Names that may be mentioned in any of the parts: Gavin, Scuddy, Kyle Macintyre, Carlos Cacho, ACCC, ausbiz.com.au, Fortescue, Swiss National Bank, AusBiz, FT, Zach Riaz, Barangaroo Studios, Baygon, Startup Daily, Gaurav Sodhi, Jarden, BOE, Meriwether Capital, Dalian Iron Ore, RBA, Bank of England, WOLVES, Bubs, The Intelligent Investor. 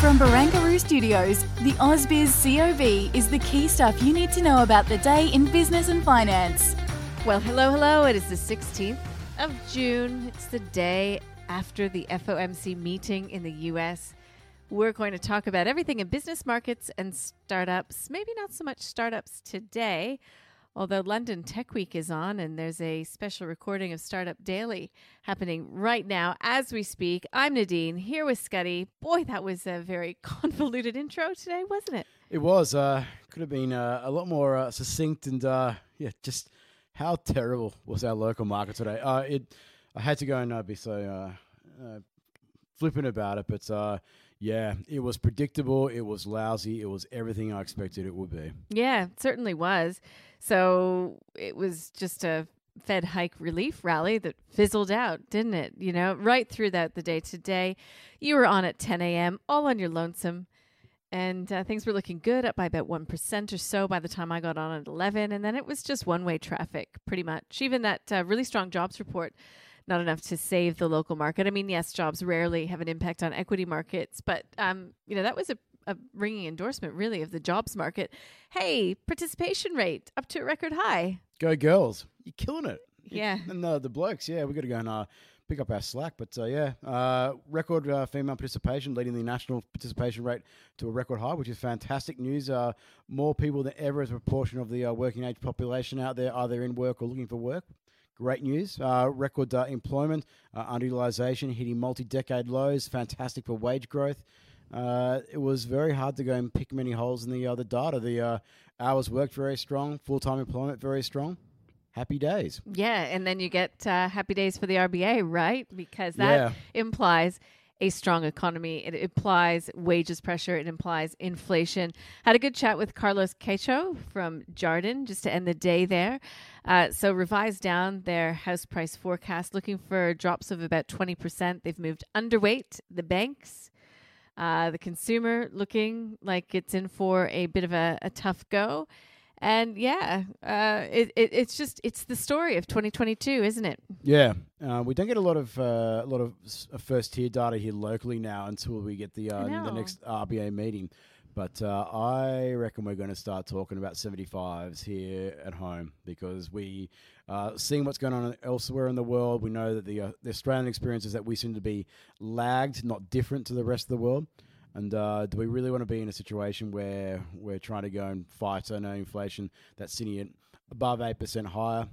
From Barangaroo Studios, the AusBiz COB is the key stuff you need to know about the day in business and finance. Well, hello. It is the 16th of June. It's the day after the FOMC meeting in the US. We're going to talk about everything in business markets and startups. Maybe not so much startups today, although London Tech Week is on and there's a special recording of Startup Daily happening right now as we speak. I'm Nadine, here with Scuddy. Boy, that was a very convoluted intro today, wasn't it? It was. Could have been a lot more succinct and, just how terrible was our local market today. I had to go and be so flippant about it, but... Yeah, it was predictable, it was lousy, it was everything I expected it would be. Yeah, it certainly was. So it was just a Fed hike relief rally that fizzled out, didn't it? You know, right through that the day today. You were on at 10 a.m., all on your lonesome, and things were looking good, up by about 1% or so by the time I got on at 11, and then it was just one-way traffic, pretty much. Even that really strong jobs report, not enough to save the local market. I mean, yes, jobs rarely have an impact on equity markets, but, that was a ringing endorsement, really, of the jobs market. Hey, participation rate up to a record high. Go girls. You're killing it. Yeah. And the blokes, yeah, we got to go and pick up our slack. But, record female participation, leading the national participation rate to a record high, which is fantastic news. More people than ever as a proportion of the working age population out there, either in work or looking for work. Great news. Record employment, underutilization, hitting multi-decade lows, fantastic for wage growth. It was very hard to go and pick many holes in the other data. The hours worked very strong, full-time employment very strong. Happy days. Yeah, and then you get happy days for the RBA, right? Because that implies a strong economy. It implies wages pressure. It implies inflation. Had a good chat with Carlos Cacho from Jarden just to end the day there. So revised down their house price forecast, looking for drops of about 20%. They've moved underweight the banks. The consumer looking like it's in for a bit of a tough go. And it's the story of 2022, isn't it? Yeah, we don't get a lot of first tier data here locally now until we get the next RBA meeting. But I reckon we're going to start talking about 75s here at home because we are seeing what's going on elsewhere in the world. We know that the Australian experience is that we seem to be lagged, not different to the rest of the world. And do we really want to be in a situation where we're trying to go and fight inflation that's sitting at above 8% higher?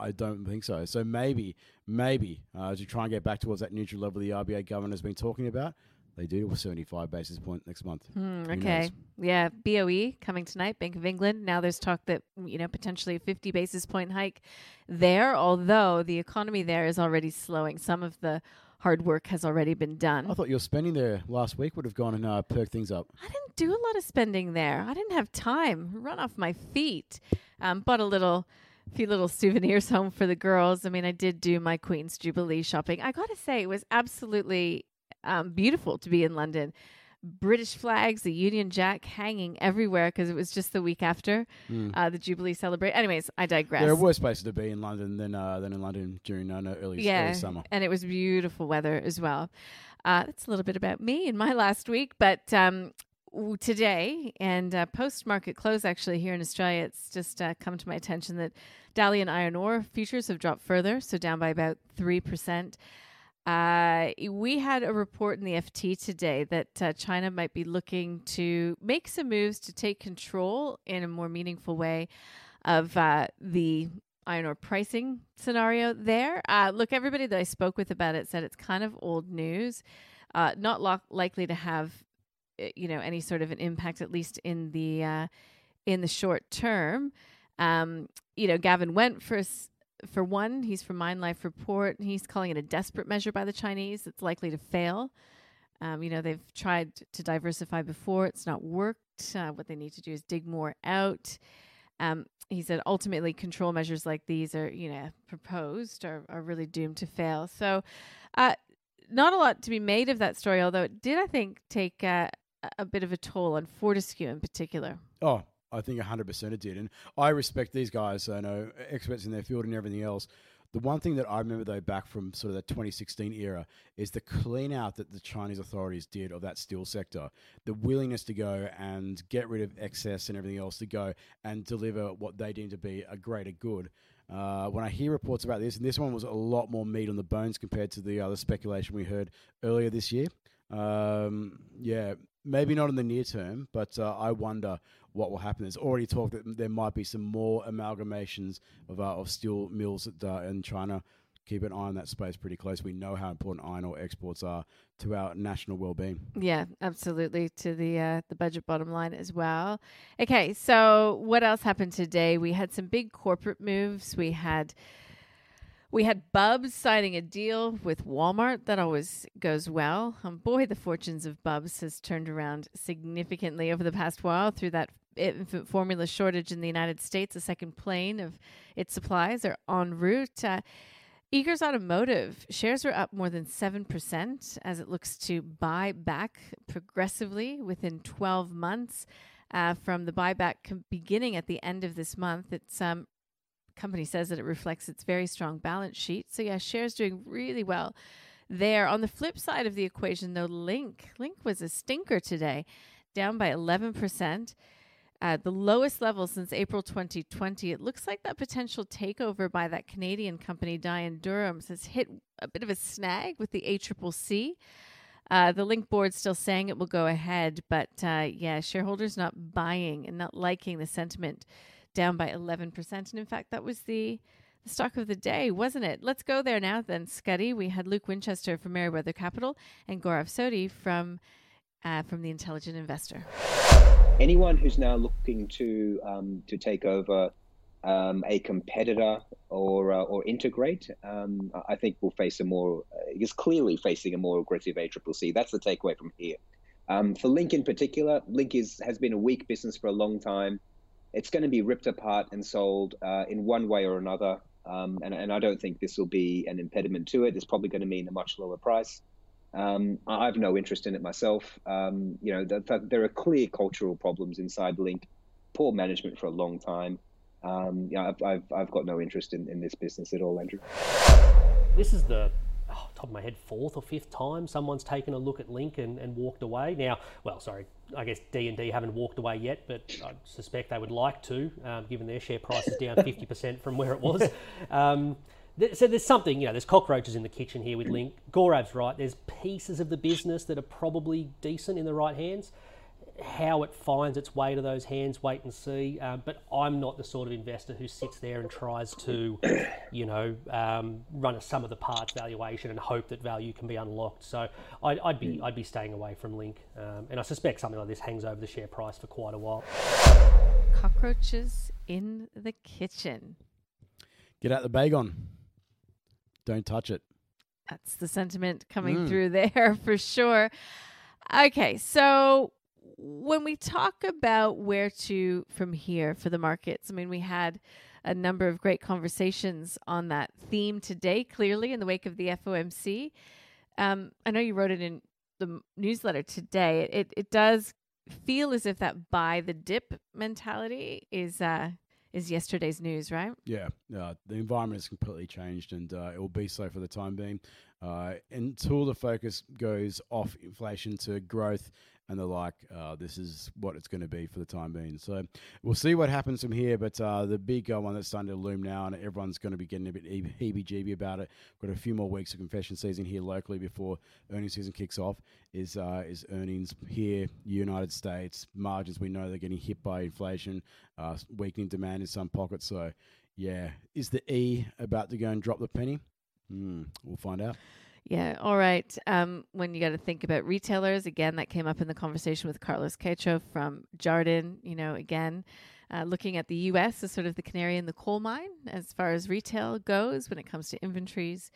I don't think so. So maybe as you try and get back towards that neutral level the RBA governor has been talking about, they do with 75 basis point next month. Okay. Yeah. BOE coming tonight, Bank of England. Now there's talk that, potentially a 50 basis point hike there, although the economy there is already slowing. Some of the hard work has already been done. I thought your spending there last week would have gone and perked things up. I didn't do a lot of spending there. I didn't have time. Run off my feet. Bought a few little souvenirs home for the girls. I mean, I did do my Queen's Jubilee shopping. I got to say, it was absolutely beautiful to be in London. British flags, the Union Jack hanging everywhere because it was just the week after the Jubilee celebration. Anyways, I digress. There are worse places to be in London than in London during early summer. And it was beautiful weather as well. That's a little bit about me in my last week. But today and post-market close actually here in Australia, it's just come to my attention that Dalian Iron Ore futures have dropped further, so down by about 3%. We had a report in the FT today that China might be looking to make some moves to take control in a more meaningful way of the iron ore pricing scenario there. Look, everybody that I spoke with about it said it's kind of old news, not likely to have, any sort of an impact, at least in the short term. Gavin went for one. He's from Mine Life Report. He's calling it a desperate measure by the Chinese that's likely to fail. They've tried to diversify before. It's not worked. What they need to do is dig more out. He said, ultimately, control measures like these proposed are really doomed to fail. So not a lot to be made of that story, although it did, I think, take a bit of a toll on Fortescue in particular. Oh, I think 100% it did. And I respect these guys, I know, experts in their field and everything else. The one thing that I remember, though, back from sort of that 2016 era is the clean out that the Chinese authorities did of that steel sector, the willingness to go and get rid of excess and everything else to go and deliver what they deem to be a greater good. When I hear reports about this, and this one was a lot more meat on the bones compared to the other speculation we heard earlier this year. Maybe not in the near term, but I wonder what will happen. There's already talk that there might be some more amalgamations of steel mills in China. Keep an eye on that space pretty close. We know how important iron ore exports are to our national well-being. Yeah, absolutely, to the budget bottom line as well. Okay, so what else happened today? We had some big corporate moves. We had Bubs signing a deal with Walmart. That always goes well. Boy, the fortunes of Bubs has turned around significantly over the past while through that infant formula shortage in the United States. A second plane of its supplies are en route. Eagers Automotive shares are up more than 7% as it looks to buy back progressively within 12 months from the buyback beginning at the end of this month. It's company says that it reflects its very strong balance sheet. So yeah, shares doing really well there. On the flip side of the equation, though, Link was a stinker today, down by 11%, the lowest level since April 2020. It looks like that potential takeover by that Canadian company, Diane Durham, has hit a bit of a snag with the ACCC. The Link board still saying it will go ahead, but shareholders not buying and not liking the sentiment. Down by 11%. And in fact, that was the stock of the day, wasn't it? Let's go there now then, Scuddy. We had Luke Winchester from Meriwether Capital and Gaurav Sodhi from The Intelligent Investor. Anyone who's now looking to take over a competitor or integrate, I think will face is clearly facing a more aggressive ACCC. That's the takeaway from here. For Link in particular, Link has been a weak business for a long time. It's going to be ripped apart and sold in one way or another. And I don't think this will be an impediment to it. It's probably going to mean a much lower price. I have no interest in it myself. There are clear cultural problems inside Link, poor management for a long time. I've got no interest in this business at all, Andrew. This is the top of my head, fourth or fifth time someone's taken a look at Link and walked away. Now, I guess D&D haven't walked away yet, but I suspect they would like to, given their share price is down 50% from where it was. So there's something, there's cockroaches in the kitchen here with Link. Gaurav's right, there's pieces of the business that are probably decent in the right hands. How it finds its way to those hands, wait and see. But I'm not the sort of investor who sits there and tries to, run a sum of the parts valuation and hope that value can be unlocked. So I'd be staying away from Link. And I suspect something like this hangs over the share price for quite a while. Cockroaches in the kitchen. Get out the Baygon. Don't touch it. That's the sentiment coming through there for sure. Okay, so when we talk about where to from here for the markets, we had a number of great conversations on that theme today, clearly in the wake of the FOMC. I know you wrote it in the newsletter today. It does feel as if that buy the dip mentality is yesterday's news, right? Yeah. The environment has completely changed, and it will be so for the time being. Until the focus goes off inflation to growth and the like, this is what it's going to be for the time being. So we'll see what happens from here, but the big one that's starting to loom now, and everyone's going to be getting a bit heebie-jeebie about it. Got a few more weeks of confession season here locally before earnings season kicks off, is earnings here, United States. Margins, we know they're getting hit by inflation, weakening demand in some pockets. So, yeah, is the E about to go and drop the penny? We'll find out. Yeah, all right. When you got to think about retailers, again, that came up in the conversation with Carlos Cacho from Jarden, Looking at the US as sort of the canary in the coal mine as far as retail goes when it comes to inventories,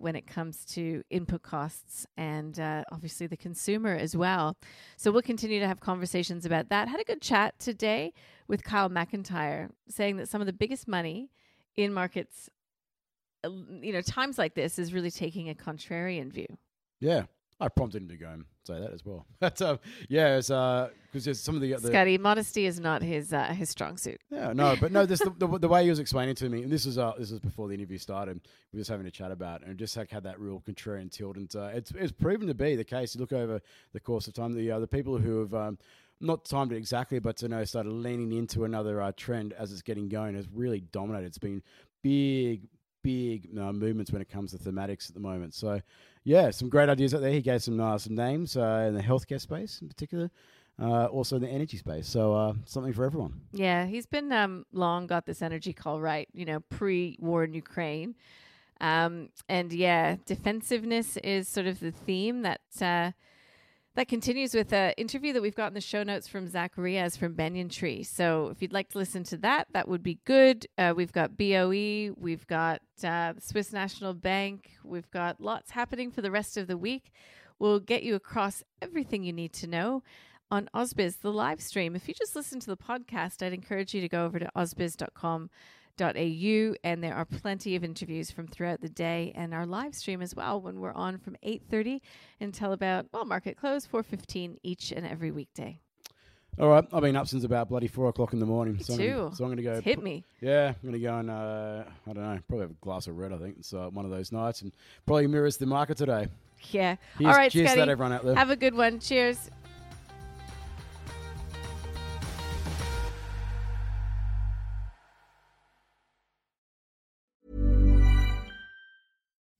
when it comes to input costs and obviously the consumer as well. So we'll continue to have conversations about that. Had a good chat today with Kyle Macintyre saying that some of the biggest money in markets, you know, times like this is really taking a contrarian view. Yeah. I prompted him to go and say that as well. But, yeah, it's because there's some of the Scuddy, modesty is not his strong suit. Yeah, no, but no, this the way he was explaining to me, and this is before the interview started. We were just having a chat about it and just like, had that real contrarian tilt, and it's proven to be the case. You look over the course of time, the people who have. Not timed it exactly, but to know started leaning into another trend as it's getting going has really dominated. It's been big movements when it comes to thematics at the moment. So, yeah, some great ideas out there. He gave some names in the healthcare space in particular, also in the energy space. So something for everyone. Yeah, he's been long got this energy call right, you know, pre-war in Ukraine. And, yeah, defensiveness is sort of the theme that that continues with an interview that we've got in the show notes from Zach Riaz from Banyan Tree. So if you'd like to listen to that, that would be good. We've got BOE, we've got Swiss National Bank, we've got lots happening for the rest of the week. We'll get you across everything you need to know on AusBiz, the live stream. If you just listen to the podcast, I'd encourage you to go over to ausbiz.com.au, and there are plenty of interviews from throughout the day and our live stream as well when we're on from 8:30 until about, well, market close, 4:15 each and every weekday. All right, I've been up since about bloody 4 o'clock in the morning. So I'm going to go. Hit me. Yeah, I'm going to go and I don't know, probably have a glass of red. I think it's one of those nights, and probably mirrors the market today. Yeah. Here's, all right, cheers Scotty, to that everyone out there. Have a good one. Cheers.